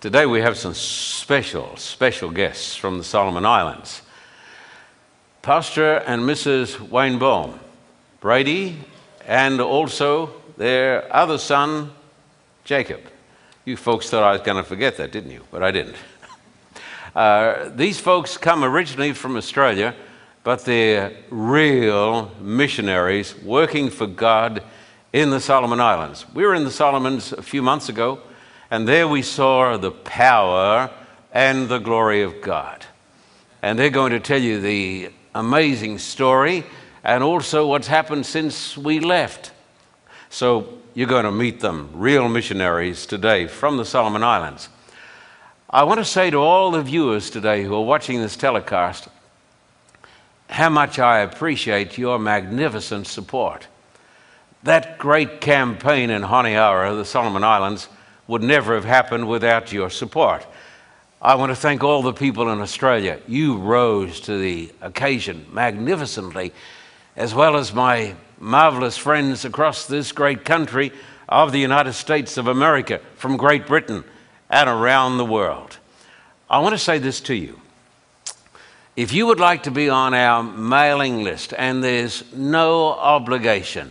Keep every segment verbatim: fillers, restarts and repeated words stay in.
Today we have some special, special guests from the Solomon Islands. Pastor and Missus Wayne Boehm, Brady, and also their other son, Jacob. You folks thought I was going to forget that, didn't you? But I didn't. Uh, these folks come originally from Australia, but they're real missionaries working for God in the Solomon Islands. We were in the Solomons a few months ago, and there we saw the power and the glory of God. And they're going to tell you the amazing story and also what's happened since we left. So you're going to meet them, real missionaries today from the Solomon Islands. I want to say to all the viewers today who are watching this telecast, how much I appreciate your magnificent support. That great campaign in Honiara, the Solomon Islands, would never have happened without your support. I want to thank all the people in Australia. You rose to the occasion magnificently, as well as my marvelous friends across this great country of the United States of America, from Great Britain and around the world. I want to say this to you. If you would like to be on our mailing list, and there's no obligation,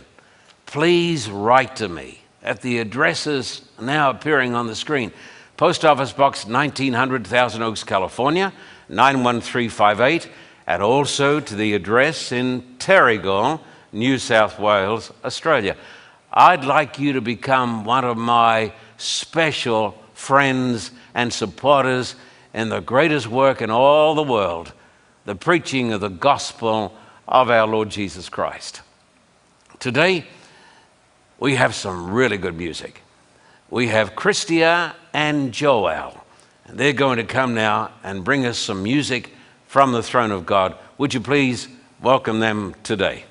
please write to me at the addresses now appearing on the screen. Post Office Box nineteen hundred, Thousand Oaks, California, nine one three five eight, and also to the address in Terrigal, New South Wales, Australia. I'd like you to become one of my special friends and supporters in the greatest work in all the world, the preaching of the gospel of our Lord Jesus Christ. Today, we have some really good music. We have Christia and Joel. They're going to come now and bring us some music from the throne of God. Would you please welcome them today?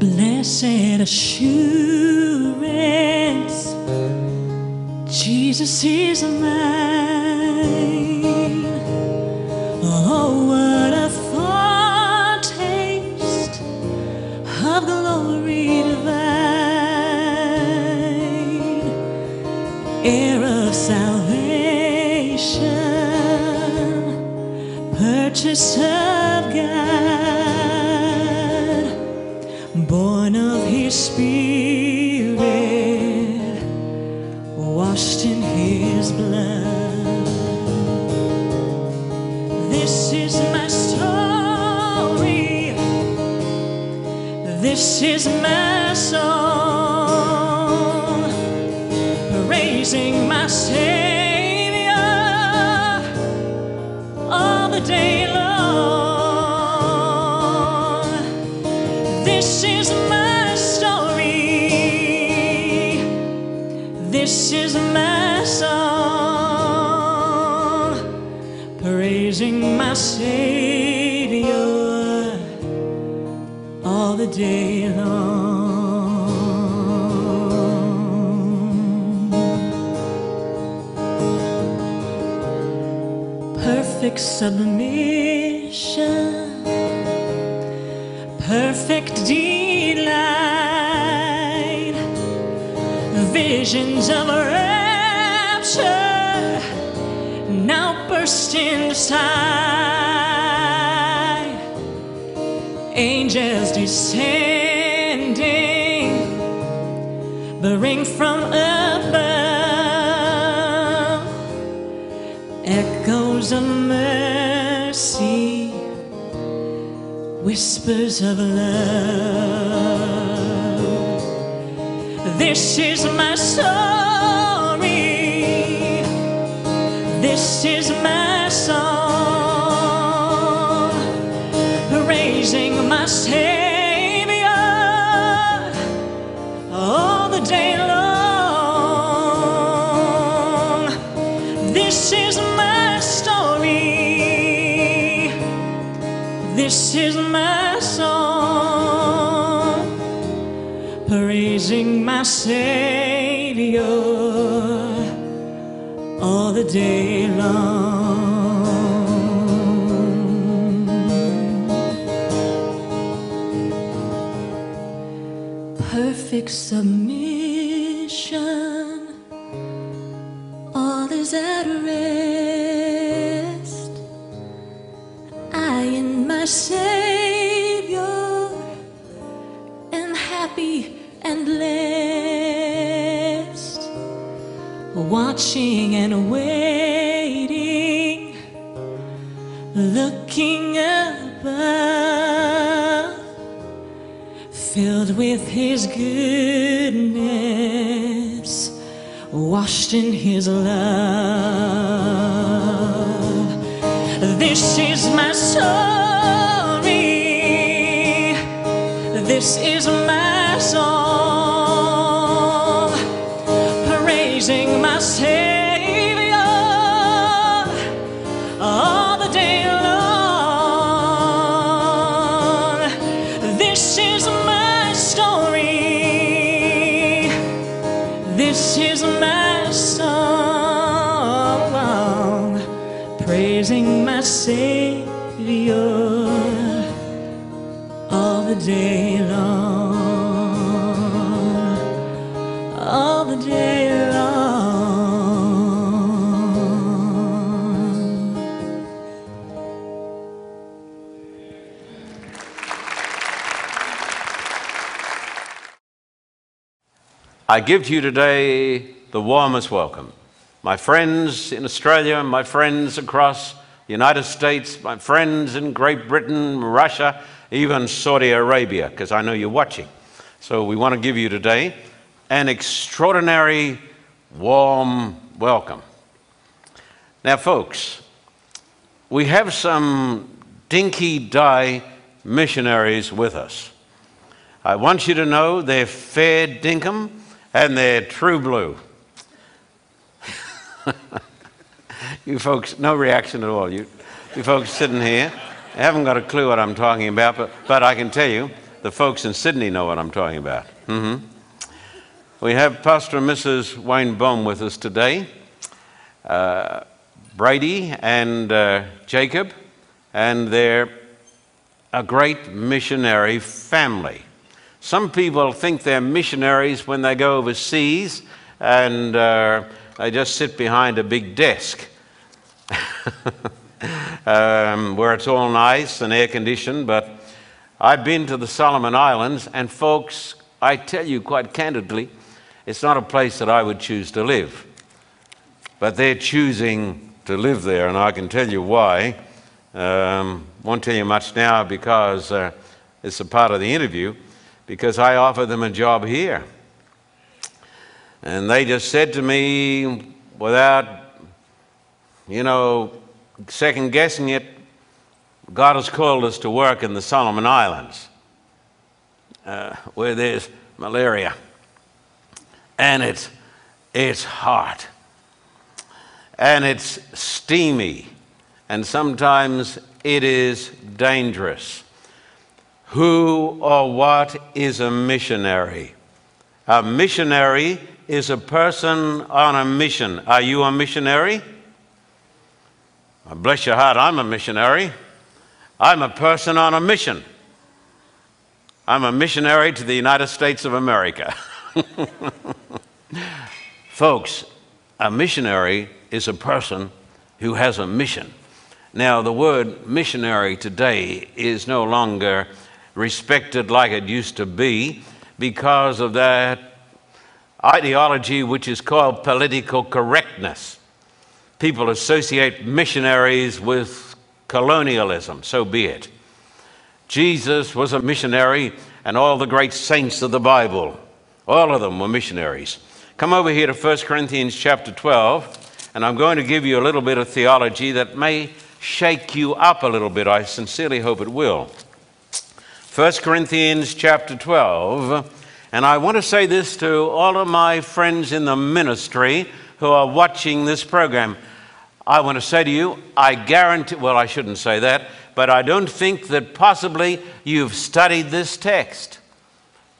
Blessed assurance, Jesus is mine. Oh, what a foretaste of glory divine, heir of salvation, purchased of God. Born of his spirit, washed in his blood. This is my story. This is my song. Praising my Savior all the day long. This is my story. This is my song, praising my Savior all the day long. Perfect submission, perfect delight, visions of rapture now burst into sight. Angels descending, bearing from above echoes of mercy, whispers of love. This is my story. This is my song, praising my Savior all the day long. This is my story. This is my Savior all the day long. Perfect submission, all is at rest. I and my Savior am happy and blessed, watching and waiting, looking above, filled with His goodness, washed in His love. This is my story, this is my song, praising my Savior all the day long. This is my story, this is my song, praising my Savior all the day long, all the day long. I give to you today the warmest welcome. My friends in Australia, my friends across the United States, my friends in Great Britain, Russia, even Saudi Arabia, because I know you're watching. So we want to give you today an extraordinary warm welcome. Now, folks, we have some dinky-die missionaries with us. I want you to know they're fair dinkum, and they're true blue. You folks, no reaction at all. You, you folks sitting here, I haven't got a clue what I'm talking about, but, but I can tell you, the folks in Sydney know what I'm talking about. Mm-hmm. We have Pastor and Missus Wayne Boehm with us today, uh, Brady and uh, Jacob, and they're a great missionary family. Some people think they're missionaries when they go overseas and uh, they just sit behind a big desk um, where it's all nice and air-conditioned, but I've been to the Solomon Islands, and folks, I tell you quite candidly, it's not a place that I would choose to live. But they're choosing to live there, and I can tell you why. Um, won't tell you much now because uh, it's a part of the interview, because I offered them a job here. And they just said to me, without, you know, second-guessing it, God has called us to work in the Solomon Islands, uh, where there's malaria. And it's, it's hot. And it's steamy. And sometimes it is dangerous. Who or what is a missionary? A missionary is a person on a mission. Are you a missionary? Bless your heart, I'm a missionary. I'm a person on a mission. I'm a missionary to the United States of America. Folks, a missionary is a person who has a mission. Now, the word missionary today is no longer respected like it used to be because of that ideology which is called political correctness. People associate missionaries with colonialism, so be it. Jesus was a missionary, and all the great saints of the Bible, all of them were missionaries. Come over here to First Corinthians chapter twelve, and I'm going to give you a little bit of theology that may shake you up a little bit. I sincerely hope it will. First Corinthians chapter twelve, and I want to say this to all of my friends in the ministry who are watching this program. I want to say to you, I guarantee, well, I shouldn't say that, but I don't think that possibly you've studied this text.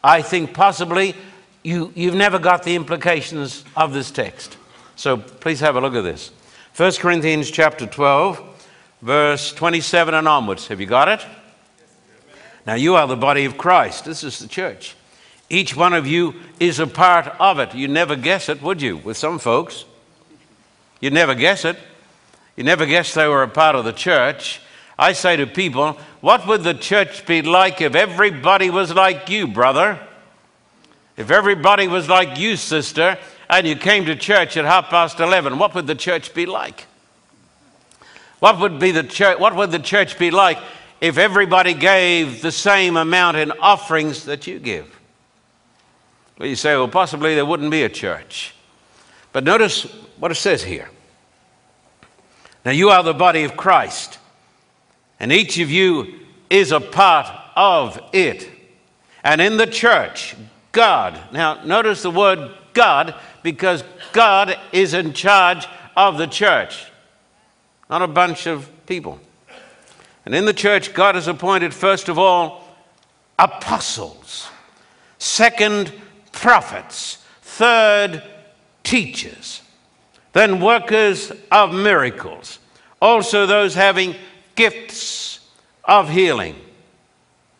I think possibly you, you've never got the implications of this text. So please have a look at this. First Corinthians chapter twelve, verse twenty-seven and onwards. Have you got it? Now you are the body of Christ. This is the church. Each one of you is a part of it. You'd never guess it, would you? With some folks, you'd never guess it. You never guessed they were a part of the church. I say to people, what would the church be like if everybody was like you, brother? If everybody was like you, sister, and you came to church at half past eleven, what would the church be like? What would be the church? What would the church be like if everybody gave the same amount in offerings that you give? Well, you say, well, possibly there wouldn't be a church. But notice what it says here. Now, you are the body of Christ, and each of you is a part of it. And in the church, God. Now, notice the word God, because God is in charge of the church, not a bunch of people. And in the church, God has appointed, first of all, apostles, second, prophets, third, teachers, then workers of miracles, also those having gifts of healing,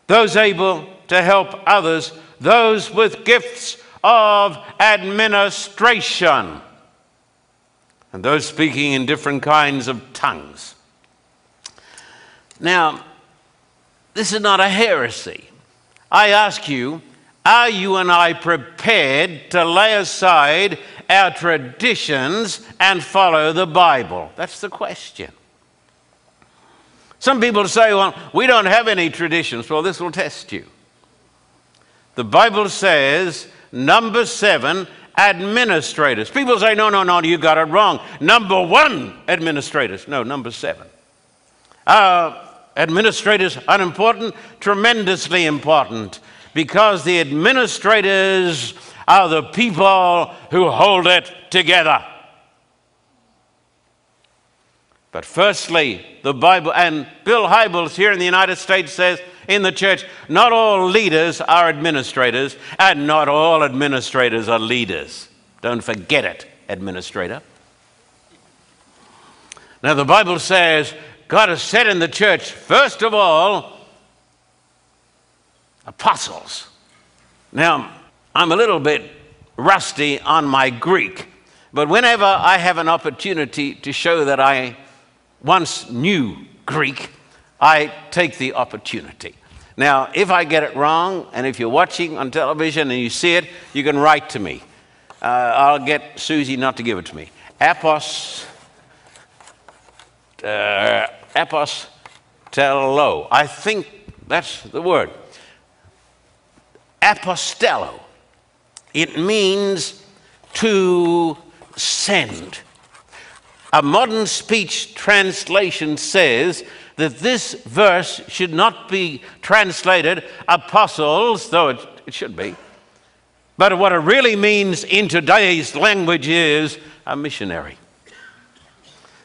those able to help others, those with gifts of administration, and those speaking in different kinds of tongues. Now, this is not a heresy. I ask you, are you and I prepared to lay aside our traditions and follow the Bible? That's the question. Some people say, well, we don't have any traditions. Well, this will test you. The Bible says, number seven, administrators. People say, no, no, no, you got it wrong. Number one, administrators. No, number seven. Uh, administrators are important, tremendously important, because the administrators are the people who hold it together. But firstly, the Bible, and Bill Hybels here in the United States says in the church, not all leaders are administrators, and not all administrators are leaders. Don't forget it, administrator. Now the Bible says God has said in the church, first of all, apostles. Now, I'm a little bit rusty on my Greek, but whenever I have an opportunity to show that I once knew Greek, I take the opportunity. Now, if I get it wrong, and if you're watching on television and you see it, you can write to me. Uh, I'll get Susie not to give it to me. Apos, uh, apos tello. I think that's the word. Apostello. It means to send. A modern speech translation says that this verse should not be translated apostles, though it, it should be. But what it really means in today's language is a missionary.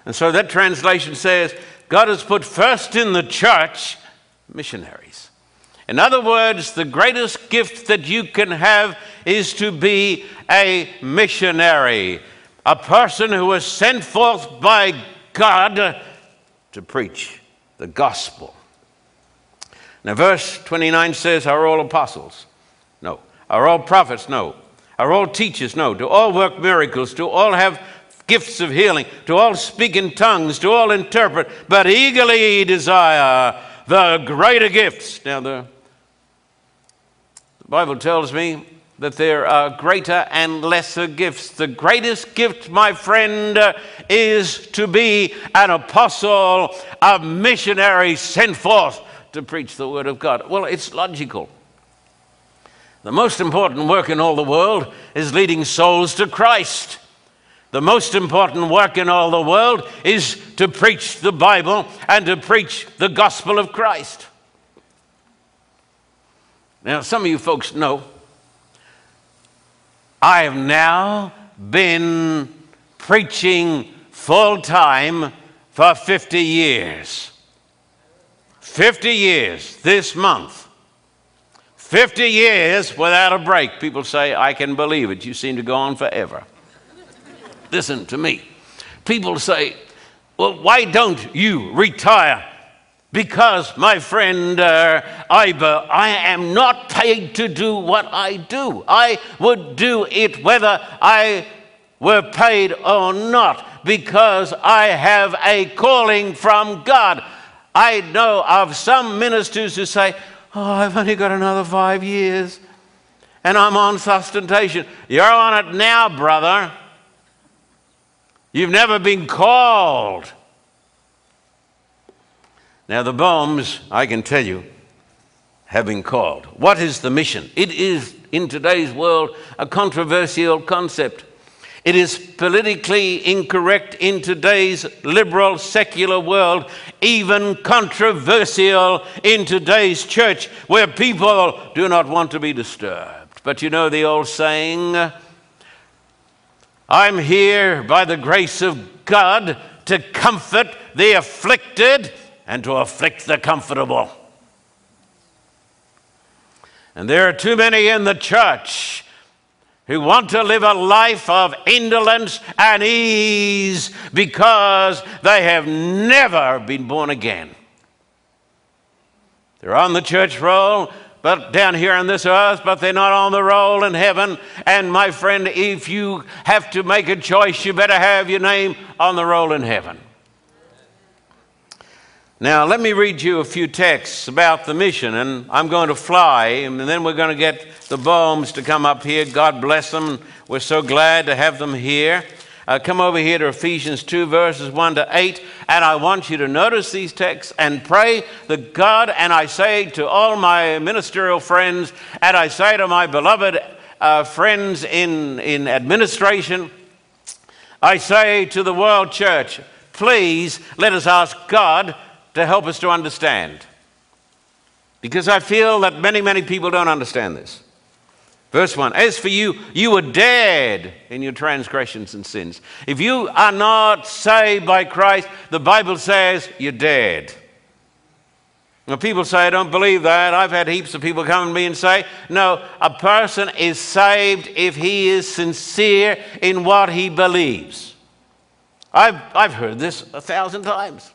And so that translation says God has put first in the church missionaries. In other words, the greatest gift that you can have is to be a missionary, a person who was sent forth by God to preach the gospel. Now, verse twenty-nine says, are all apostles? No. Are all prophets? No. Are all teachers? No. Do all work miracles? Do all have gifts of healing? Do all speak in tongues? Do all interpret? But eagerly desire the greater gifts. Now, the Bible tells me that there are greater and lesser gifts. The greatest gift, my friend, is to be an apostle, a missionary sent forth to preach the word of God. Well, it's logical. The most important work in all the world is leading souls to Christ. The most important work in all the world is to preach the Bible and to preach the gospel of Christ. Now, some of you folks know, I have now been preaching full-time for fifty years. fifty years this month. fifty years without a break. People say, I can believe it. You seem to go on forever. Listen to me. people say, well, why don't you retire? Because, my friend uh, Iber, I am not paid to do what I do. I would do it whether I were paid or not, because I have a calling from God. I know of some ministers who say, oh, I've only got another five years, and I'm on sustentation. You're on it now, brother. You've never been called. Now, the Boehms, I can tell you, have been called. What is the mission? It is, in today's world, a controversial concept. It is politically incorrect in today's liberal, secular world, even controversial in today's church, where people do not want to be disturbed. But you know the old saying, I'm here by the grace of God to comfort the afflicted and to afflict the comfortable. And there are too many in the church who want to live a life of indolence and ease because they have never been born again. They're on the church roll, but down here on this earth, but they're not on the roll in heaven. And my friend, if you have to make a choice, you better have your name on the roll in heaven. Now, let me read you a few texts about the mission, and I'm going to fly, and then we're going to get the Boehms to come up here. God bless them. We're so glad to have them here. Uh, come over here to Ephesians two, verses one to eight, and I want you to notice these texts and pray that God, and I say to all my ministerial friends, and I say to my beloved uh, friends in, in administration, I say to the world church, please let us ask God to help us to understand. Because I feel that many, many people don't understand this. Verse one, as for you, you were dead in your transgressions and sins. If you are not saved by Christ, the Bible says you're dead. Now people say, I don't believe that. I've had heaps of people come to me and say, no, a person is saved if he is sincere in what he believes. I've, I've heard this a thousand times.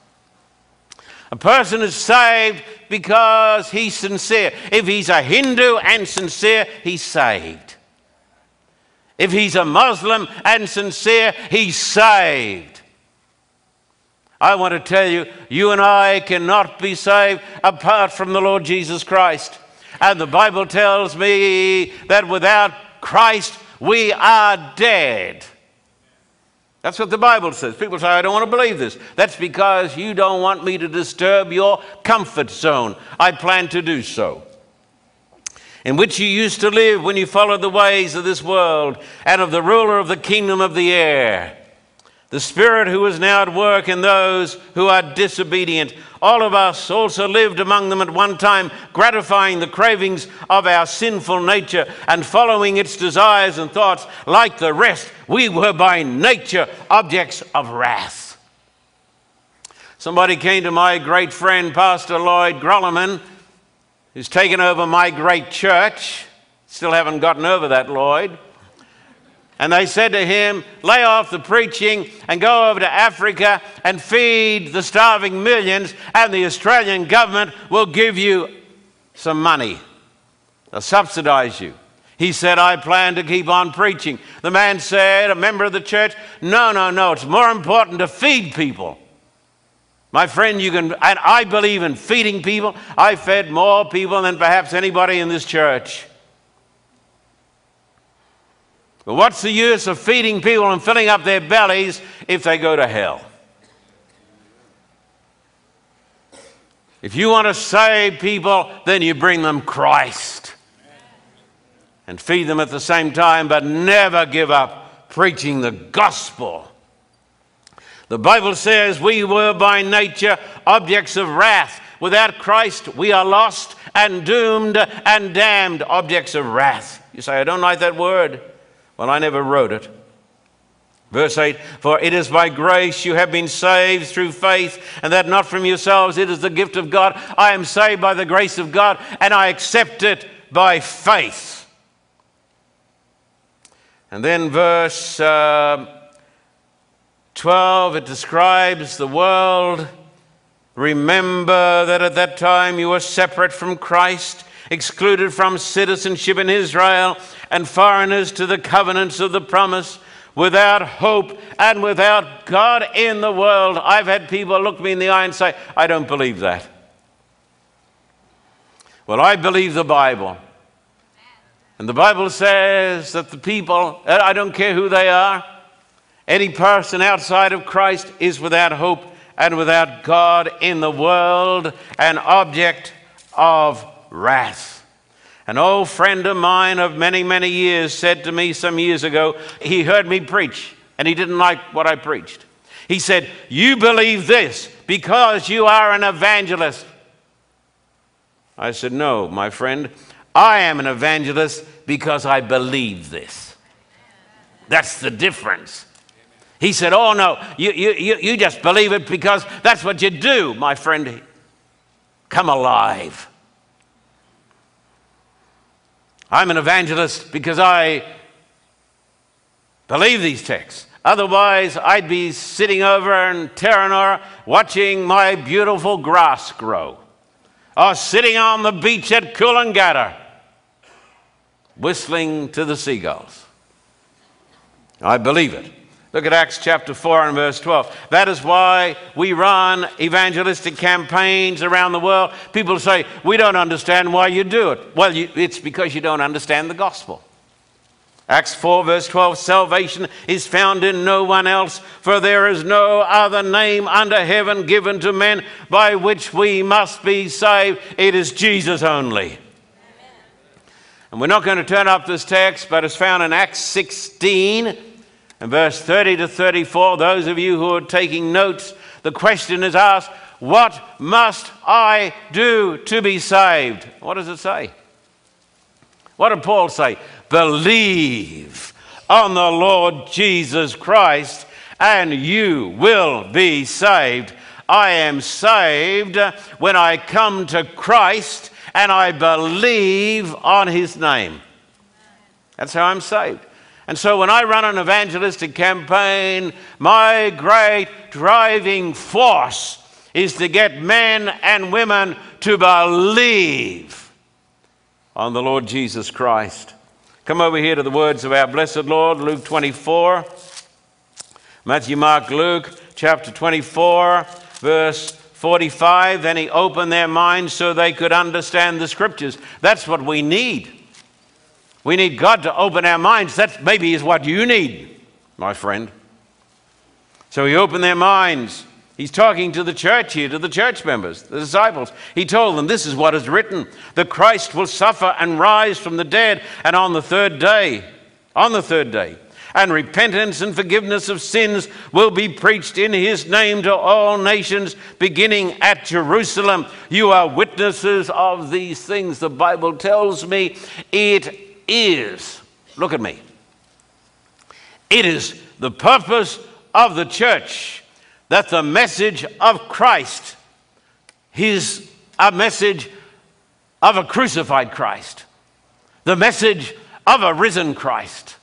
A person is saved because he's sincere. If he's a Hindu and sincere, he's saved. If he's a Muslim and sincere, he's saved. I want to tell you, you and I cannot be saved apart from the Lord Jesus Christ. And the Bible tells me that without Christ, we are dead. That's what the Bible says. People say, I don't want to believe this. That's because you don't want me to disturb your comfort zone. I plan to do so. In which you used to live when you followed the ways of this world and of the ruler of the kingdom of the air, the spirit who is now at work in those who are disobedient. All of us also lived among them at one time, gratifying the cravings of our sinful nature and following its desires and thoughts. Like the rest, we were by nature objects of wrath. Somebody came to my great friend, Pastor Lloyd Grollman, who's taken over my great church. Still haven't gotten over that, Lloyd. And they said to him, lay off the preaching and go over to Africa and feed the starving millions, and the Australian government will give you some money. They'll subsidize you. He said, I plan to keep on preaching. The man said, a member of the church, no, no, no, it's more important to feed people. My friend, you can, and I believe in feeding people. I fed more people than perhaps anybody in this church. But what's the use of feeding people and filling up their bellies if they go to hell? If you want to save people, then you bring them Christ and feed them at the same time, but never give up preaching the gospel. The Bible says we were by nature objects of wrath. Without Christ, we are lost and doomed and damned, objects of wrath. You say, I don't like that word. Well, I never wrote it. Verse eight, for it is by grace you have been saved through faith, and that not from yourselves, it is the gift of God. I am saved by the grace of God, and I accept it by faith. And then verse uh, twelve, it describes the world. Remember that at that time you were separate from Christ, excluded from citizenship in Israel, and foreigners to the covenants of the promise, without hope and without God in the world. I've had people look me in the eye and say, I don't believe that. Well, I believe the Bible. And the Bible says that the people, I don't care who they are, any person outside of Christ is without hope and without God in the world, an object of wrath. An old friend of mine of many, many years said to me some years ago, he heard me preach and he didn't like what I preached. He said, you believe this because you are an evangelist. I said, no, my friend, I am an evangelist because I believe this. That's the difference. He said, oh no, you, you, you just believe it because that's what you do, my friend. Come alive. I'm an evangelist because I believe these texts. Otherwise, I'd be sitting over in Taranora watching my beautiful grass grow, or sitting on the beach at Coolangatta, whistling to the seagulls. I believe it. Look at Acts chapter four and verse twelve. That is why we run evangelistic campaigns around the world. People say, we don't understand why you do it. Well, you, it's because you don't understand the gospel. Acts four verse twelve, salvation is found in no one else, for there is no other name under heaven given to men by which we must be saved. It is Jesus only. Amen. And we're not going to turn up this text, but it's found in Acts sixteen, in verse thirty to thirty-four, those of you who are taking notes, the question is asked, what must I do to be saved? What does it say? What did Paul say? Believe on the Lord Jesus Christ and you will be saved. I am saved when I come to Christ and I believe on his name. That's how I'm saved. And so when I run an evangelistic campaign, my great driving force is to get men and women to believe on the Lord Jesus Christ. Come over here to the words of our blessed Lord, Luke twenty-four, Matthew, Mark, Luke, chapter twenty-four, verse forty-five. Then he opened their minds so they could understand the scriptures. That's what we need. We need God to open our minds. That maybe is what you need, my friend. So he opened their minds. He's talking to the church here, to the church members, the disciples. He told them, this is what is written, that Christ will suffer and rise from the dead, and on the third day, on the third day, and repentance and forgiveness of sins will be preached in his name to all nations, beginning at Jerusalem. You are witnesses of these things. The Bible tells me it is, look at me, it is the purpose of the church that the message of Christ is a message of a crucified Christ, the message of a risen Christ,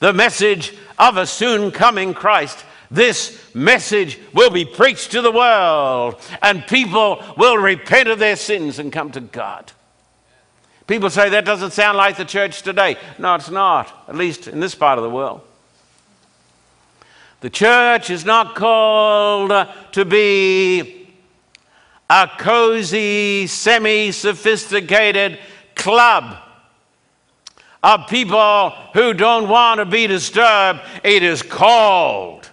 the message of a soon coming Christ. This message will be preached to the world and people will repent of their sins and come to God. People say that doesn't sound like the church today. No, it's not, at least in this part of the world. The church is not called to be a cozy, semi-sophisticated club of people who don't want to be disturbed. It is called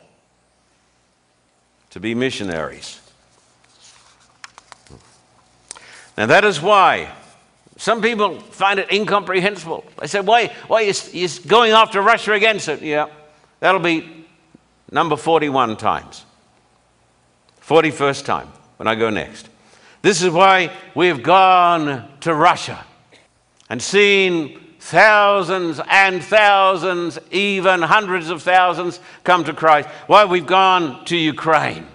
to be missionaries. Now that is why some people find it incomprehensible. They say, why, why is, is going after Russia again? So, yeah, that'll be number forty-one times. forty-first time when I go next. This is why we've gone to Russia and seen thousands and thousands, even hundreds of thousands, come to Christ. Why we've gone to Ukraine.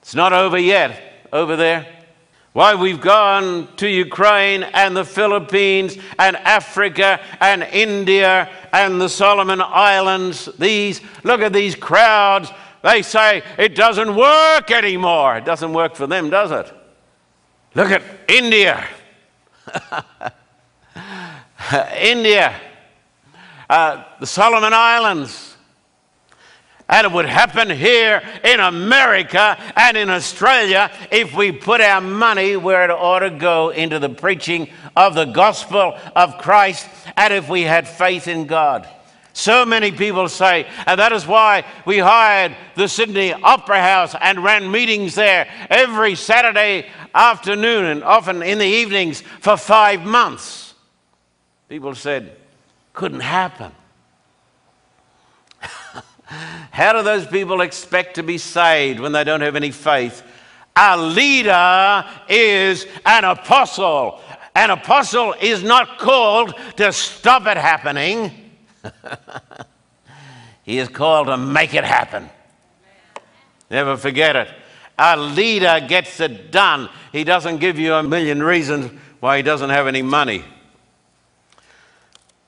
It's not over yet over there. Why we've gone to Ukraine and the Philippines and Africa and India and the Solomon Islands. These, look at these crowds They say it doesn't work anymore. It doesn't work for them, does it? Look at India. India. Uh, the Solomon Islands. And it would happen here in America and in Australia if we put our money where it ought to go, into the preaching of the gospel of Christ, and if we had faith in God. So many people say, and that is why we hired the Sydney Opera House and ran meetings there every Saturday afternoon and often in the evenings for five months. People said, couldn't happen. How do those people expect to be saved when they don't have any faith? A leader is an apostle. An apostle is not called to stop it happening. He is called to make it happen. Never forget it. A leader gets it done. He doesn't give you a million reasons why he doesn't have any money.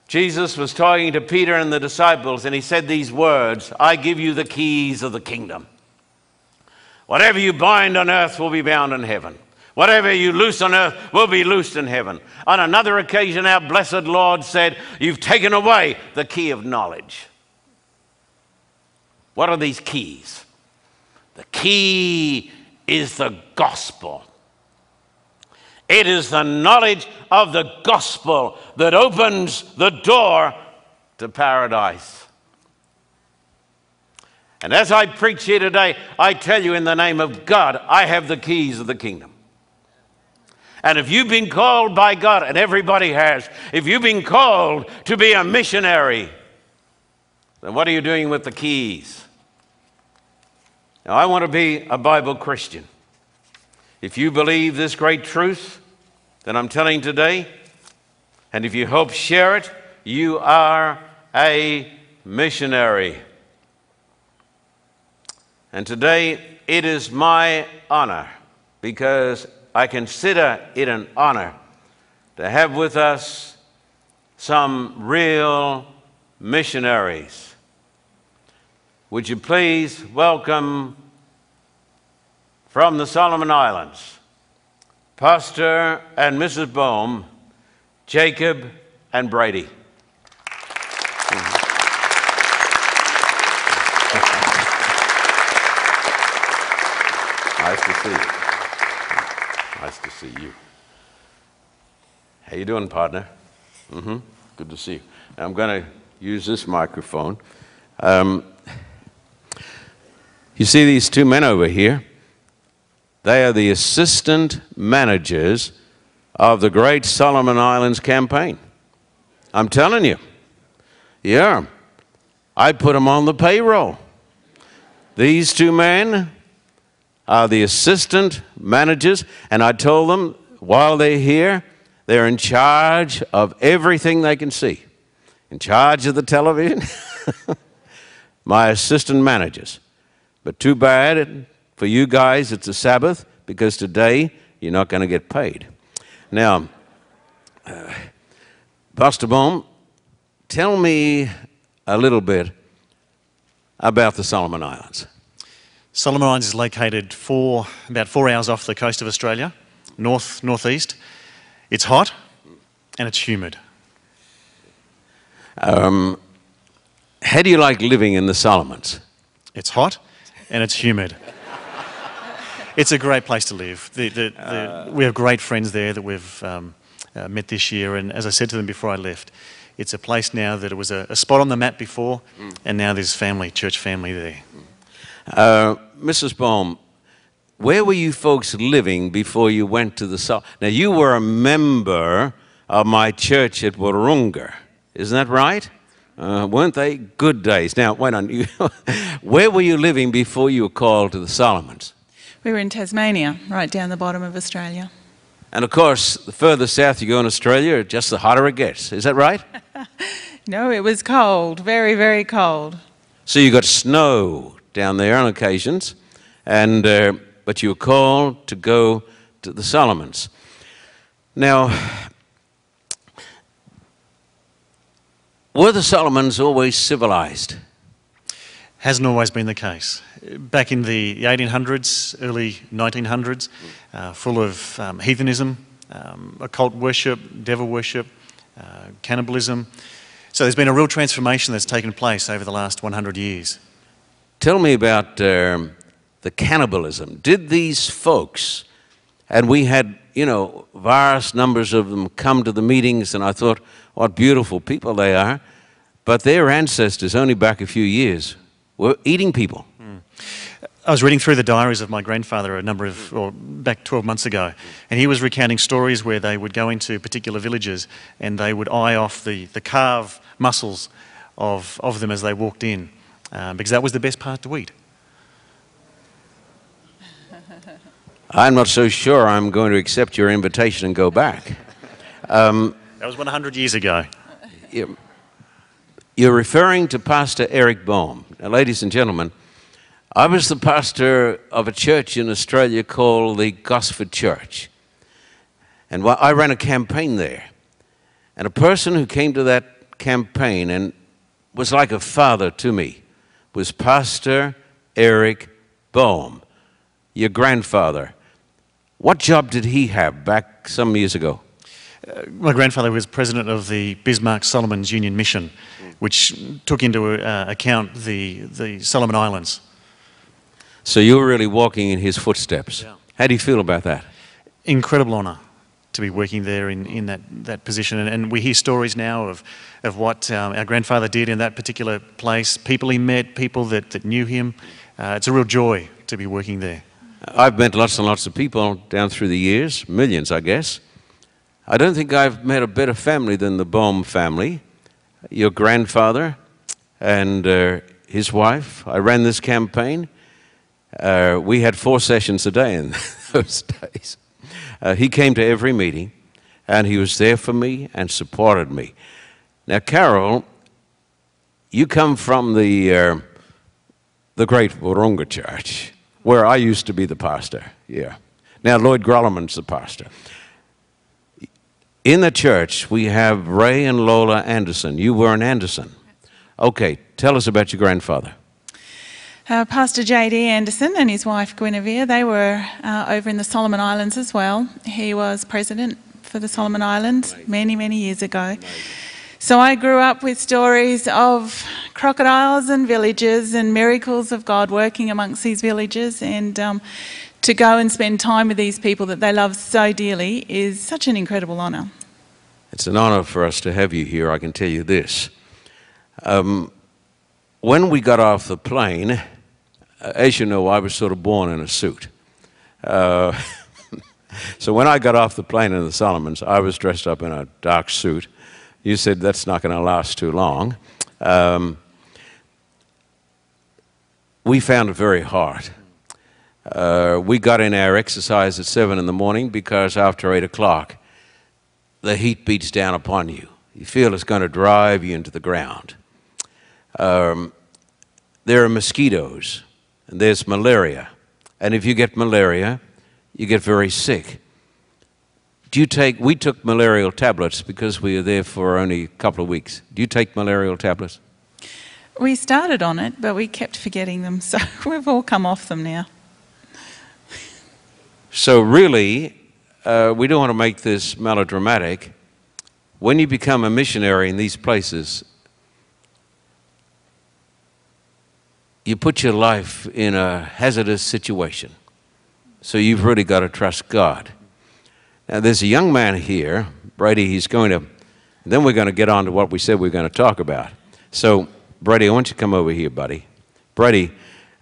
Jesus was talking to Peter and the disciples, and he said these words, "I give you the keys of the kingdom. Whatever you bind on earth will be bound in heaven. Whatever you loose on earth will be loosed in heaven." On another occasion, our blessed Lord said, "You've taken away the key of knowledge." What are these keys? The key is the gospel. It is the knowledge of the gospel that opens the door to paradise. And as I preach here today, I tell you in the name of God, I have the keys of the kingdom. And if you've been called by God, and everybody has, if you've been called to be a missionary, then what are you doing with the keys? Now, I want to be a Bible Christian. If you believe this great truth that I'm telling today, and if you help share it, you are a missionary. And today it is my honor, because I consider it an honor to have with us some real missionaries. Would you please welcome, from the Solomon Islands, Pastor and Missus Boehm, Jacob and Brady. Nice to see you. Nice to see you. How you doing, partner? Mm-hmm. Good to see you. Now I'm going to use this microphone. Um, you see these two men over here? They are the assistant managers of the Great Solomon Islands Campaign. I'm telling you. Yeah. I put them on the payroll. These two men are the assistant managers, and I told them while they're here, they're in charge of everything they can see. In charge of the television. My assistant managers. But too bad it, for you guys, it's a Sabbath, because today you're not going to get paid. Now, uh, Pastor Boehm, tell me a little bit about the Solomon Islands. Solomon Islands is located four, about four hours off the coast of Australia, north, northeast. It's hot and it's humid. Um, how do you like living in the Solomons? It's hot and it's humid. It's a great place to live. The, the, the, uh, we have great friends there that we've um, uh, met this year, and as I said to them before I left, it's a place now that it was a, a spot on the map before, mm. and now there's family, church family there. Uh, Missus Boehm, where were you folks living before you went to the South? Now, you were a member of my church at Wahroonga, isn't that right? Uh, weren't they good days? Now, wait on. You where were you living before you were called to the Solomons? We were in Tasmania, right down the bottom of Australia. And of course, the further south you go in Australia, just the hotter it gets. Is that right? No, it was cold. Very, very cold. So you got snow down there on occasions, and uh, but you were called to go to the Solomons. Now, were the Solomons always civilized? hasn't always been the case. Back in the eighteen hundreds, early nineteen hundreds, uh, full of um, heathenism, um, occult worship, devil worship, uh, cannibalism. So there's been a real transformation that's taken place over the last one hundred years. Tell me about uh, the cannibalism. Did these folks, and we had, you know, vast numbers of them come to the meetings, and I thought, what beautiful people they are, but their ancestors, only back a few years, were eating people. Mm. I was reading through the diaries of my grandfather a number of, or back twelve months ago, and he was recounting stories where they would go into particular villages and they would eye off the, the carved muscles of, of them as they walked in, um, because that was the best part to eat. I'm not so sure I'm going to accept your invitation and go back. Um, that was one hundred years ago. You're referring to Pastor Eric Boehm. Now, ladies and gentlemen, I was the pastor of a church in Australia called the Gosford Church. And I ran a campaign there. And a person who came to that campaign and was like a father to me was Pastor Eric Boehm, your grandfather. What job did he have back some years ago? Uh, my grandfather was president of the Bismarck-Solomons Union Mission, which took into uh, account the, the Solomon Islands. So you were really walking in his footsteps. Yeah. How do you feel about that? Incredible honour to be working there in, in that, that position. And, and we hear stories now of, of what um, our grandfather did in that particular place, people he met, people that, that knew him. Uh, it's a real joy to be working there. I've met lots and lots of people down through the years, millions, I guess. I don't think I've met a better family than the Boehm family. Your grandfather and uh, his wife. I ran this campaign. Uh, we had four sessions a day in those days. Uh, he came to every meeting, and he was there for me and supported me. Now, Carol, you come from the uh, the great Wahroonga Church, where I used to be the pastor. Yeah. Now, Lloyd Grollman's the pastor. In the church, we have Ray and Lola Anderson. You were an Anderson. Okay, tell us about your grandfather. Uh, Pastor J D Anderson and his wife Guinevere, they were uh, over in the Solomon Islands as well. He was president for the Solomon Islands many, many years ago. So I grew up with stories of crocodiles and villages and miracles of God working amongst these villages, and um, to go and spend time with these people that they love so dearly is such an incredible honour. It's an honour for us to have you here, I can tell you this. Um, when we got off the plane, as you know, I was sort of born in a suit. Uh, so when I got off the plane in the Solomons, I was dressed up in a dark suit. You said that's not going to last too long. Um, we found it very hard. Uh, we got in our exercise at seven in the morning because after eight o'clock, the heat beats down upon you. You feel it's going to drive you into the ground. Um, there are mosquitoes, and there's malaria. And if you get malaria, you get very sick. Do you take, we took malarial tablets because we were there for only a couple of weeks. Do you take malarial tablets? We started on it, but we kept forgetting them. So we've all come off them now. So really, uh, we don't want to make this melodramatic. When you become a missionary in these places, you put your life in a hazardous situation. So you've really got to trust God. Now, there's a young man here, Brady, he's going to, then we're going to get on to what we said we were going to talk about. So, Brady, I want you to come over here, buddy. Brady,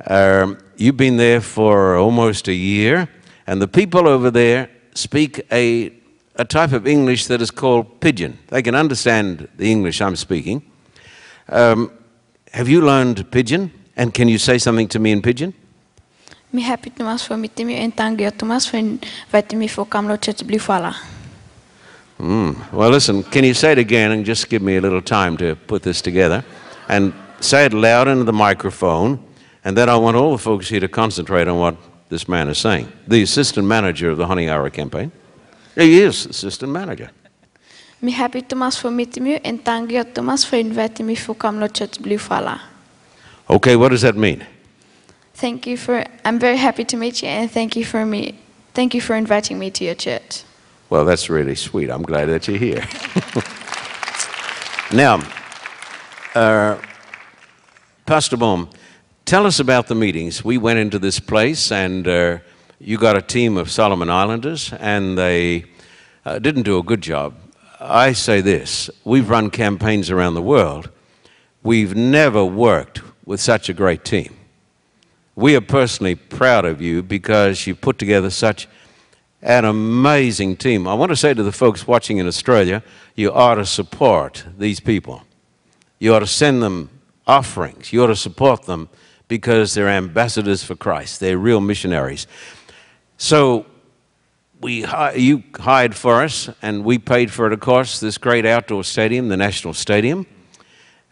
um, you've been there for almost a year. And the people over there speak a, a type of English that is called pidgin. They can understand the English I'm speaking. Um, have you learned pidgin? And can you say something to me in pidgin? I'm happy to ask for me to me and thank you to ask for inviting me for come to church Blifala. Well, listen, can you say it again and just give me a little time to put this together? And say it loud into the microphone. And then I want all the folks here to concentrate on what this man is saying. The assistant manager of the Honiara Campaign. He is assistant manager. I'm happy to ask for meeting you and thank you, Thomas, for inviting me for come to church Blifala. Okay, what does that mean? Thank you for, I'm very happy to meet you, and thank you for me, thank you for inviting me to your church. Well, that's really sweet. I'm glad that you're here. Now, uh, Pastor Boehm, tell us about the meetings. We went into this place, and uh, you got a team of Solomon Islanders, and they uh, didn't do a good job. I say this, we've run campaigns around the world. We've never worked with such a great team. We are personally proud of you because you put together such an amazing team. I want to say to the folks watching in Australia, you ought to support these people. You ought to send them offerings. You ought to support them because they're ambassadors for Christ. They're real missionaries. So we, you hired for us, and we paid for it, of course, this great outdoor stadium, the National Stadium.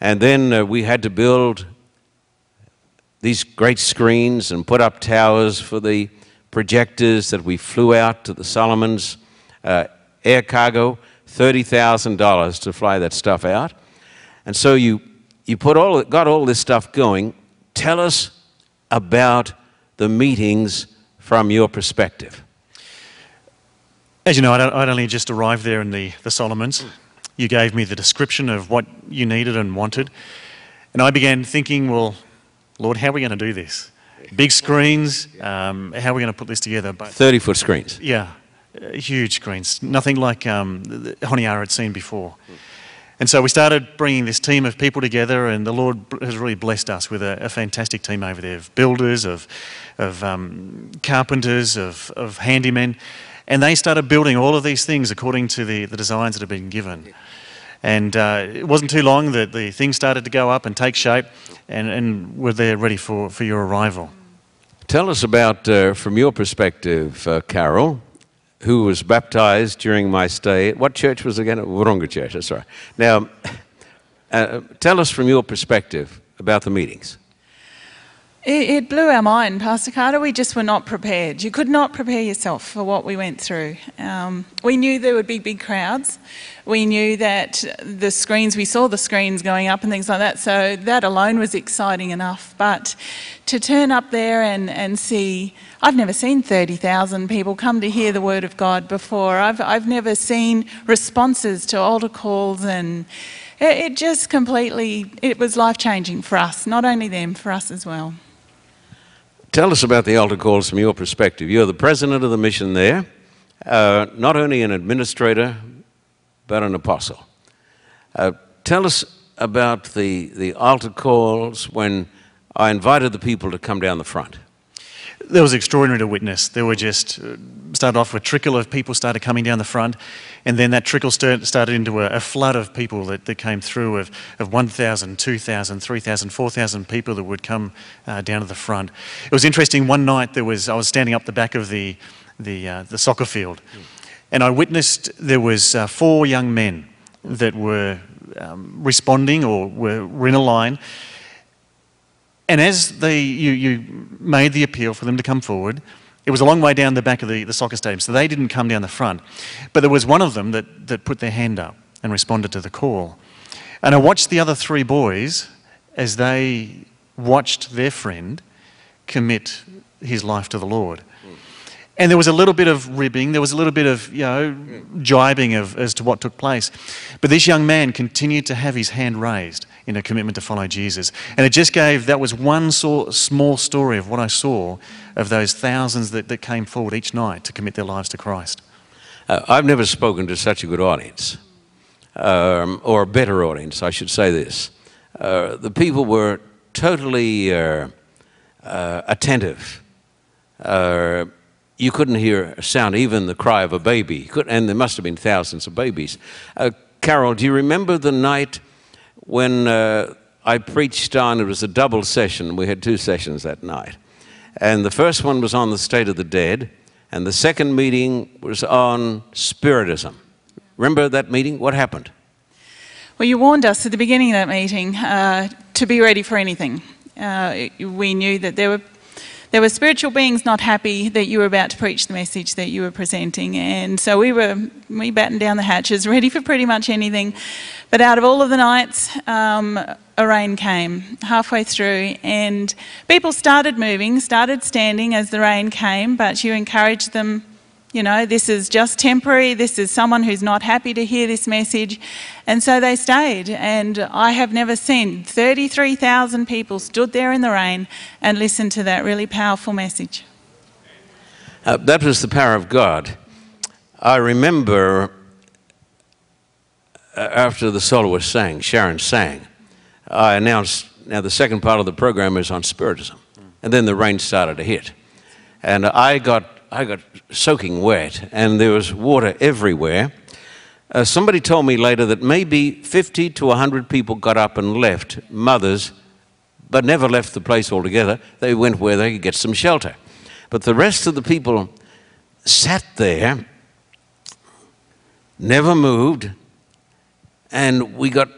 And then uh, we had to build these great screens and put up towers for the projectors that we flew out to the Solomons, uh, air cargo, thirty thousand dollars to fly that stuff out. And so you, you put all, got all this stuff going. Tell us about the meetings from your perspective. As you know, I'd, I'd only just arrived there in the, the Solomons. You gave me the description of what you needed and wanted. And I began thinking, well, Lord, how are we going to do this? Big screens, um, how are we going to put this together? But thirty-foot screens. Yeah, uh, huge screens, nothing like um, Honiara had seen before. Mm. And so we started bringing this team of people together, and the Lord has really blessed us with a, a fantastic team over there of builders, of, of um, carpenters, of, of handymen. And they started building all of these things according to the, the designs that had been given. Yeah. And uh, it wasn't too long that the things started to go up and take shape, and, and were there ready for, for your arrival. Tell us about, uh, from your perspective, uh, Carol, who was baptized during my stay. What church was it again? Wahroonga Church, that's right. Now, uh, tell us from your perspective about the meetings. It, it blew our mind, Pastor Carter. We just were not prepared. You could not prepare yourself for what we went through. Um, we knew there would be big crowds. We knew that the screens, we saw the screens going up and things like that, so that alone was exciting enough. But to turn up there and, and see, I've never seen thirty thousand people come to hear the Word of God before. I've, I've never seen responses to altar calls, and it, it just completely, it was life-changing for us, not only them, for us as well. Tell us about the altar calls from your perspective. You're the president of the mission there, uh, not only an administrator, but an apostle. Uh, tell us about the, the altar calls when I invited the people to come down the front. There was extraordinary to witness. There were just, uh, started off with a trickle of people started coming down the front, and then that trickle start, started into a, a flood of people that, that came through of, of one thousand, two thousand, three thousand, four thousand people that would come uh, down to the front. It was interesting, one night there was, I was standing up the back of the, the, uh, the soccer field, and I witnessed there was uh, four young men that were um, responding or were, were in a line. And as they, you, you made the appeal for them to come forward, it was a long way down the back of the, the soccer stadium, so they didn't come down the front. But there was one of them that, that put their hand up and responded to the call. And I watched the other three boys as they watched their friend commit his life to the Lord. And there was a little bit of ribbing, there was a little bit of, you know, jibing of, as to what took place. But this young man continued to have his hand raised in a commitment to follow Jesus. And it just gave, that was one so, small story of what I saw of those thousands that, that came forward each night to commit their lives to Christ. Uh, I've never spoken to such a good audience, um, or a better audience, I should say this. Uh, the people were totally uh, uh, attentive. Uh, You couldn't hear a sound, even the cry of a baby. And there must have been thousands of babies. Uh, Carol, do you remember the night when uh, I preached on, it was a double session. We had two sessions that night. And the first one was on the state of the dead. And the second meeting was on spiritism. Remember that meeting? What happened? Well, you warned us at the beginning of that meeting uh, to be ready for anything. Uh, we knew that there were there were spiritual beings not happy that you were about to preach the message that you were presenting. And so we were, we battened down the hatches, ready for pretty much anything. But out of all of the nights, um, a rain came halfway through, and people started moving, started standing as the rain came, but you encouraged them, you know, this is just temporary, this is someone who's not happy to hear this message. And so they stayed, and I have never seen thirty-three thousand people stood there in the rain and listened to that really powerful message. Uh, that was the power of God. I remember after the soloist sang, Sharon sang, I announced, now the second part of the program is on spiritism. And then the rain started to hit. And I got I got soaking wet, and there was water everywhere. Uh, somebody told me later that maybe fifty to one hundred people got up and left, mothers, but never left the place altogether. They went where they could get some shelter. But the rest of the people sat there, never moved, and we got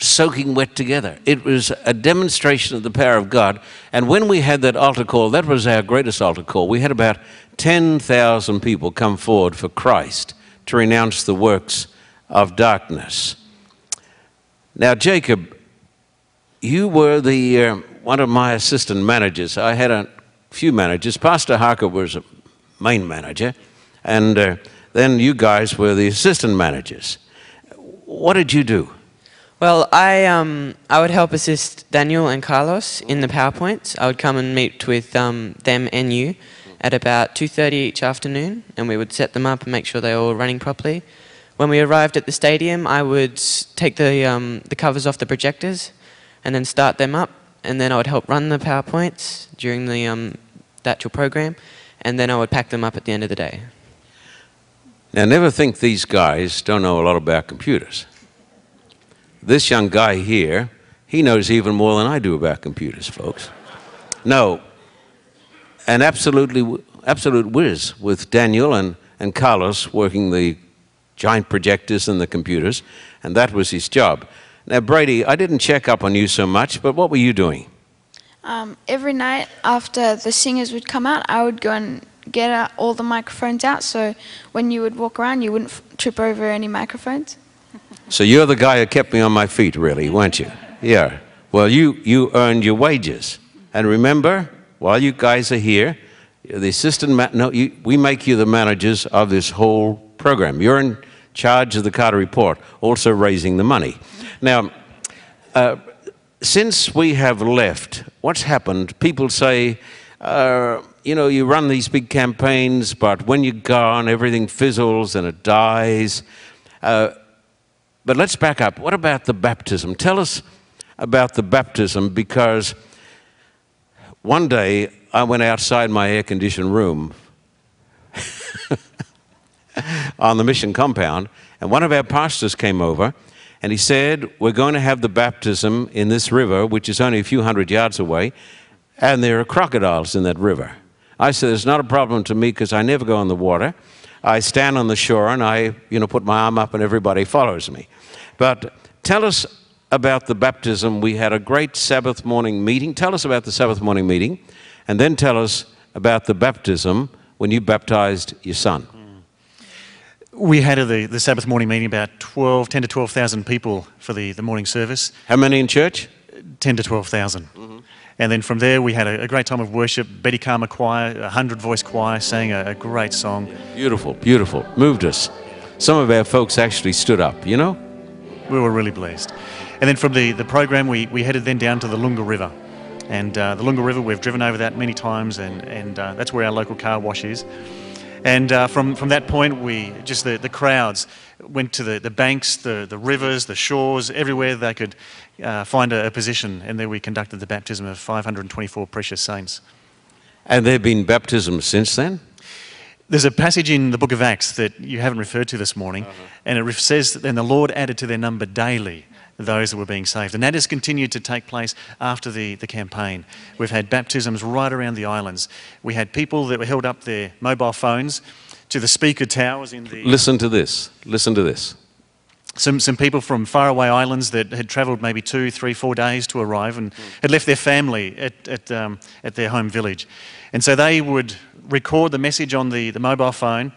soaking wet together. It was a demonstration of the power of God. And when we had that altar call, that was our greatest altar call. We had about ten thousand people come forward for Christ to renounce the works of darkness. Now, Jacob, you were the uh, one of my assistant managers. I had a few managers. Pastor Harker was a main manager, and uh, then you guys were the assistant managers. What did you do? Well, I um, I would help assist Daniel and Carlos in the PowerPoints. I would come and meet with um, them and you at about two thirty each afternoon, and we would set them up and make sure they were all running properly. When we arrived at the stadium, I would take the, um, the covers off the projectors and then start them up, and then I would help run the PowerPoints during the, um, the actual program, and then I would pack them up at the end of the day. Now, never think these guys don't know a lot about computers. This young guy here, he knows even more than I do about computers, folks. No, an absolutely, absolute whiz with Daniel and, and Carlos working the giant projectors and the computers, and that was his job. Now, Brady, I didn't check up on you so much, but what were you doing? Um, every night after the singers would come out, I would go and get out all the microphones out, so when you would walk around, you wouldn't f- trip over any microphones. So you're the guy who kept me on my feet, really, weren't you? Yeah. Well, you, you earned your wages. And remember, while you guys are here, the assistant, ma- no, you, we make you the managers of this whole program. You're in charge of the Carter Report, also raising the money. Now, uh, since we have left, what's happened? People say, uh, you know, you run these big campaigns, but when you're gone, everything fizzles and it dies. Uh, But let's back up. What about the baptism? Tell us about the baptism, because one day I went outside my air-conditioned room on the mission compound, and one of our pastors came over, and he said, we're going to have the baptism in this river, which is only a few hundred yards away, and there are crocodiles in that river. I said, it's not a problem to me because I never go in the water. I stand on the shore and I, you know, put my arm up and everybody follows me. But tell us about the baptism. We had a great Sabbath morning meeting. Tell us about the Sabbath morning meeting, and then tell us about the baptism when you baptized your son. We had the, the Sabbath morning meeting about twelve, ten to twelve thousand people for the, the morning service. How many in church? ten to twelve thousand. Mm-hmm. And then from there, we had a, a great time of worship. Betty Karma Choir, a hundred-voice choir, sang a, a great song. Beautiful, beautiful. Moved us. Some of our folks actually stood up, you know? We were really blessed. And then from the, the program, we, we headed then down to the Lunga River. And uh, the Lunga River, we've driven over that many times, and, and uh, that's where our local car wash is. And uh, from, from that point, we just the, the crowds went to the, the banks, the, the rivers, the shores, everywhere they could uh, find a, a position. And there we conducted the baptism of five hundred twenty-four precious saints. And there have been baptisms since then? There's a passage in the book of Acts that you haven't referred to this morning. Uh-huh. And it says that then the Lord added to their number daily those that were being saved. And that has continued to take place after the, the campaign. We've had baptisms right around the islands. We had people that were held up their mobile phones to the speaker towers in the... Listen to this. Listen to this. some some people from faraway islands that had travelled maybe two, three, four days to arrive and mm. had left their family at at, um, at their home village. And so they would record the message on the, the mobile phone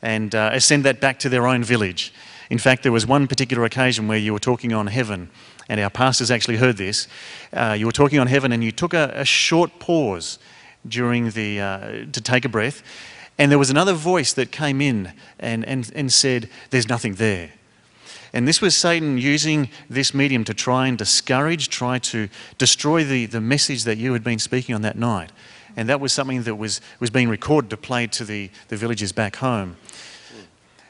and uh, send that back to their own village. In fact, there was one particular occasion where you were talking on heaven, and our pastors actually heard this. Uh, you were talking on heaven and you took a, a short pause during the uh, to take a breath, and there was another voice that came in and, and, and said, "There's nothing there." And this was Satan using this medium to try and discourage, try to destroy the, the message that you had been speaking on that night. And that was something that was, was being recorded to play to the, the villagers back home.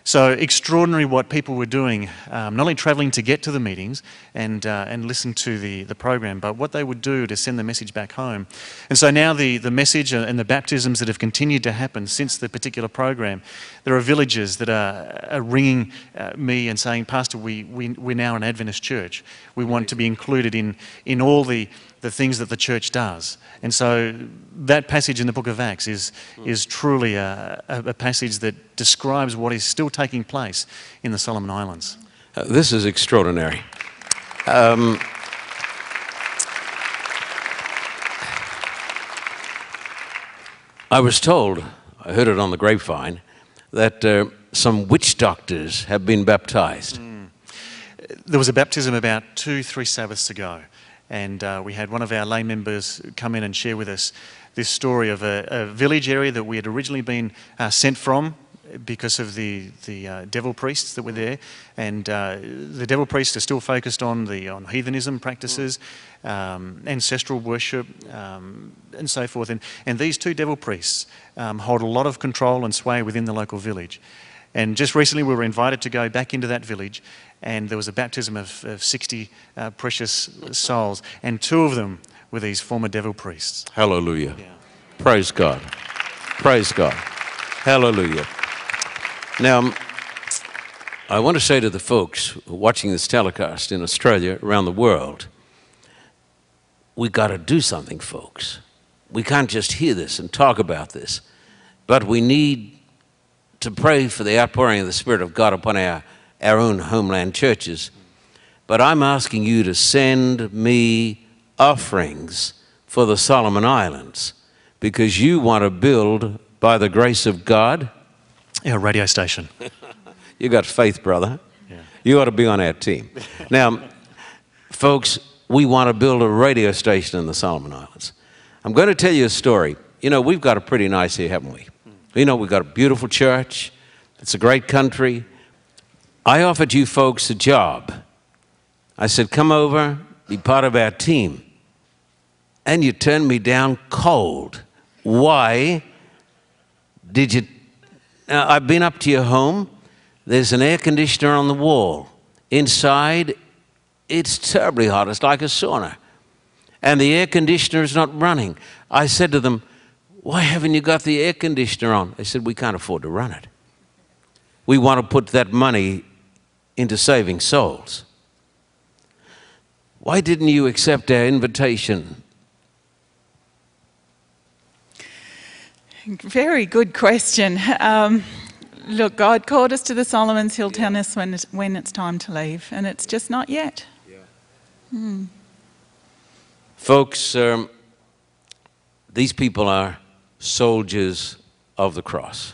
So extraordinary what people were doing, um, not only travelling to get to the meetings and uh, and listen to the, the program, but what they would do to send the message back home. And so now the, the message and the baptisms that have continued to happen since the particular program, there are villagers that are, are ringing uh, me and saying, "Pastor, we, we, we're now an Adventist church. We want to be included in, in all the, the things that the church does." And so that passage in the book of Acts is is truly a, a, a passage that describes what is still taking place in the Solomon Islands. Uh, this is extraordinary. Um, I was told, I heard it on the grapevine, that uh, some witch doctors have been baptized. Mm. There was a baptism about two, three Sabbaths ago. And uh, we had one of our lay members come in and share with us this story of a, a village area that we had originally been uh, sent from because of the, the uh, devil priests that were there. And uh, the devil priests are still focused on the on heathenism practices, um, ancestral worship, um, and so forth. And, and these two devil priests um, hold a lot of control and sway within the local village. And just recently we were invited to go back into that village, and there was a baptism of, of sixty uh, precious souls, and two of them were these former devil priests. Hallelujah. Yeah. Praise God. Praise God. Hallelujah. Now, I want to say to the folks watching this telecast in Australia, around the world, we got to do something, folks. We can't just hear this and talk about this, but we need to pray for the outpouring of the Spirit of God upon our, our own homeland churches. But I'm asking you to send me offerings for the Solomon Islands, because you want to build, by the grace of God, our radio station. You got faith, brother. Yeah. You ought to be on our team. Now, folks, we want to build a radio station in the Solomon Islands. I'm going to tell you a story. You know, we've got it pretty nice here, haven't we? You know, we've got a beautiful church. It's a great country. I offered you folks a job. I said, "Come over, be part of our team." And you turned me down cold. Why did you? Now, I've been up to your home. There's an air conditioner on the wall. Inside, it's terribly hot. It's like a sauna. And the air conditioner is not running. I said to them, "Why haven't you got the air conditioner on?" They said, "We can't afford to run it. We want to put that money into saving souls." Why didn't you accept our invitation? Very good question. Um, look, God called us to the Solomons. He'll tell us when it's, when it's time to leave, and it's just not yet. Yeah. Hmm. Folks, um, these people are soldiers of the cross,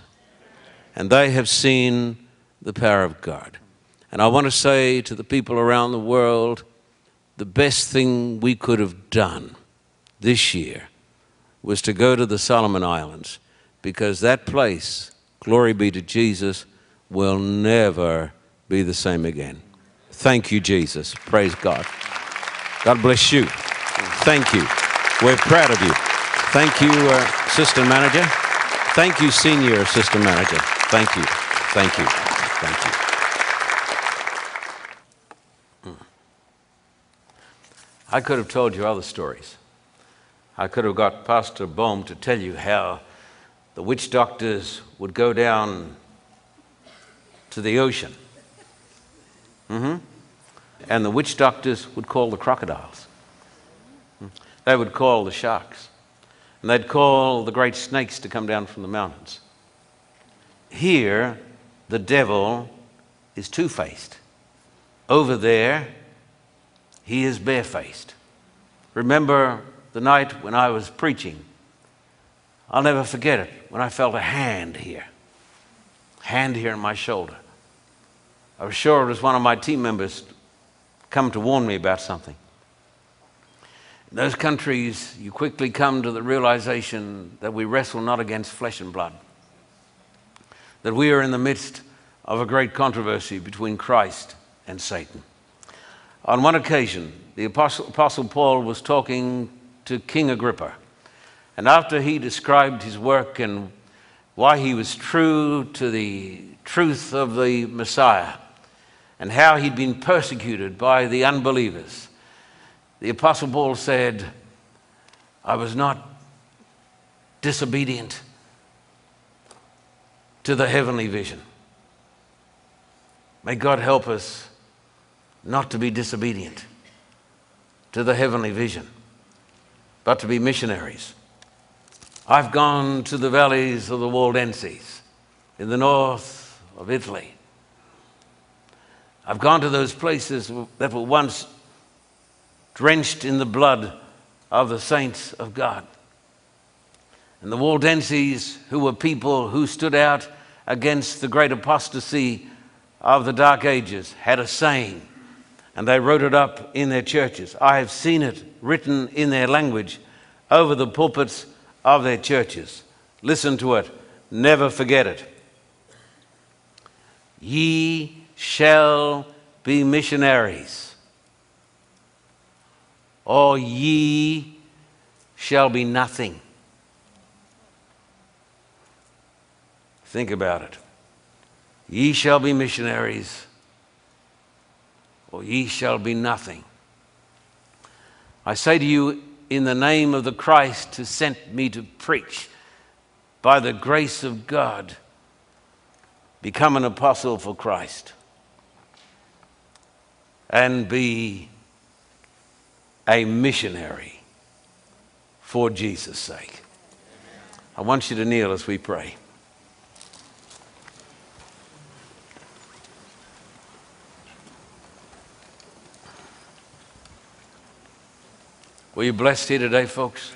and they have seen the power of God. And I want to say to the people around the world, the best thing we could have done this year was to go to the Solomon Islands, because that place, glory be to Jesus, will never be the same again. Thank you, Jesus. Praise God. God bless you. Thank you. We're proud of you. Thank you, uh, assistant manager. Thank you, senior assistant manager. Thank you. Thank you. Thank you. I could have told you other stories. I could have got Pastor Boehm to tell you how the witch doctors would go down to the ocean. Mm-hmm. And the witch doctors would call the crocodiles. They would call the sharks. And they'd call the great snakes to come down from the mountains. Here, the devil is two-faced. over there, he is barefaced. Remember the night when I was preaching? I'll never forget it, when I felt a hand here. Hand here on my shoulder. I was sure it was one of my team members come to warn me about something. In those countries, you quickly come to the realization that we wrestle not against flesh and blood, that we are in the midst of a great controversy between Christ and Satan. On one occasion, the Apostle, Apostle Paul was talking to King Agrippa, and after he described his work and why he was true to the truth of the Messiah and how he'd been persecuted by the unbelievers, the Apostle Paul said, I was not disobedient to the heavenly vision. May God help us not to be disobedient to the heavenly vision, but to be missionaries. I've gone to the valleys of the Waldenses in the north of Italy. I've gone to those places that were once drenched in the blood of the saints of God. And the Waldenses, who were people who stood out against the great apostasy of the Dark Ages, had a saying, and they wrote it up in their churches. I have seen it written in their language over the pulpits of their churches. Listen to it. Never forget it. Ye shall be missionaries. Or ye shall be nothing. Think about it. Ye shall be missionaries, or ye shall be nothing. I say to you, in the name of the Christ who sent me to preach, by the grace of God, become an apostle for Christ and be a missionary for Jesus' sake. I want you to kneel as we pray. Were you blessed here today, folks?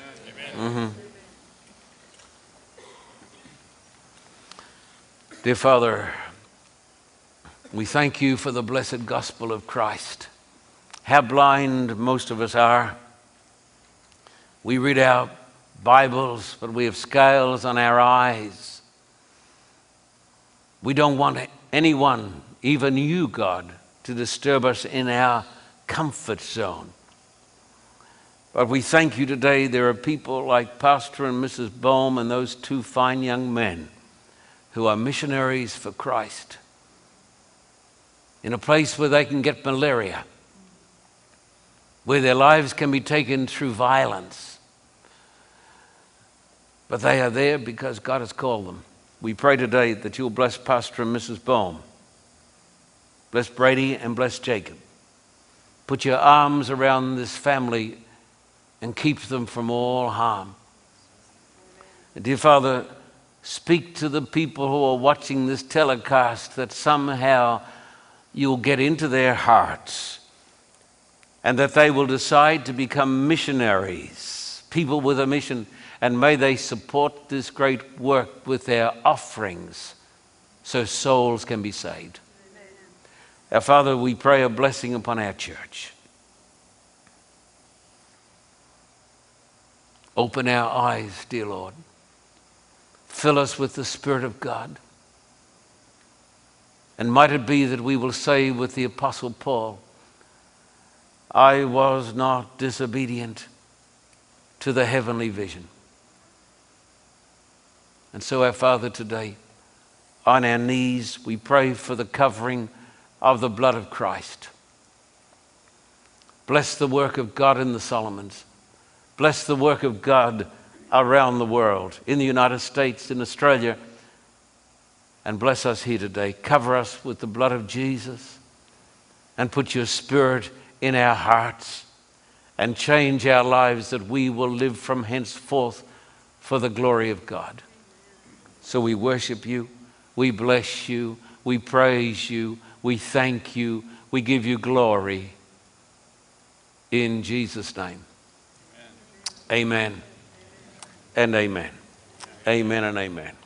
Mm-hmm. Dear Father, we thank you for the blessed gospel of Christ. How blind most of us are. We read our Bibles, but we have scales on our eyes. We don't want anyone, even you, God, to disturb us in our comfort zone. But we thank you today. There are people like Pastor and Missus Boehm and those two fine young men who are missionaries for Christ in a place where they can get malaria, where their lives can be taken through violence. But they are there because God has called them. We pray today that you'll bless Pastor and Missus Boehm. Bless Brady and bless Jacob. Put your arms around this family and keep them from all harm. And dear Father, speak to the people who are watching this telecast that somehow you'll get into their hearts, and that they will decide to become missionaries, people with a mission, and may they support this great work with their offerings so souls can be saved. Amen. Our Father, we pray a blessing upon our church. Open our eyes, dear Lord. Fill us with the Spirit of God. And might it be that we will say with the Apostle Paul, I was not disobedient to the heavenly vision. And so, our Father, today, on our knees, we pray for the covering of the blood of Christ. Bless the work of God in the Solomons. Bless the work of God around the world, in the United States, in Australia. And bless us here today. Cover us with the blood of Jesus and put your Spirit in our hearts and change our lives, that we will live from henceforth for the glory of God. So we worship you, we bless you, we praise you, we thank you, We give you glory in Jesus' name. Amen. Amen. And amen. Amen and amen.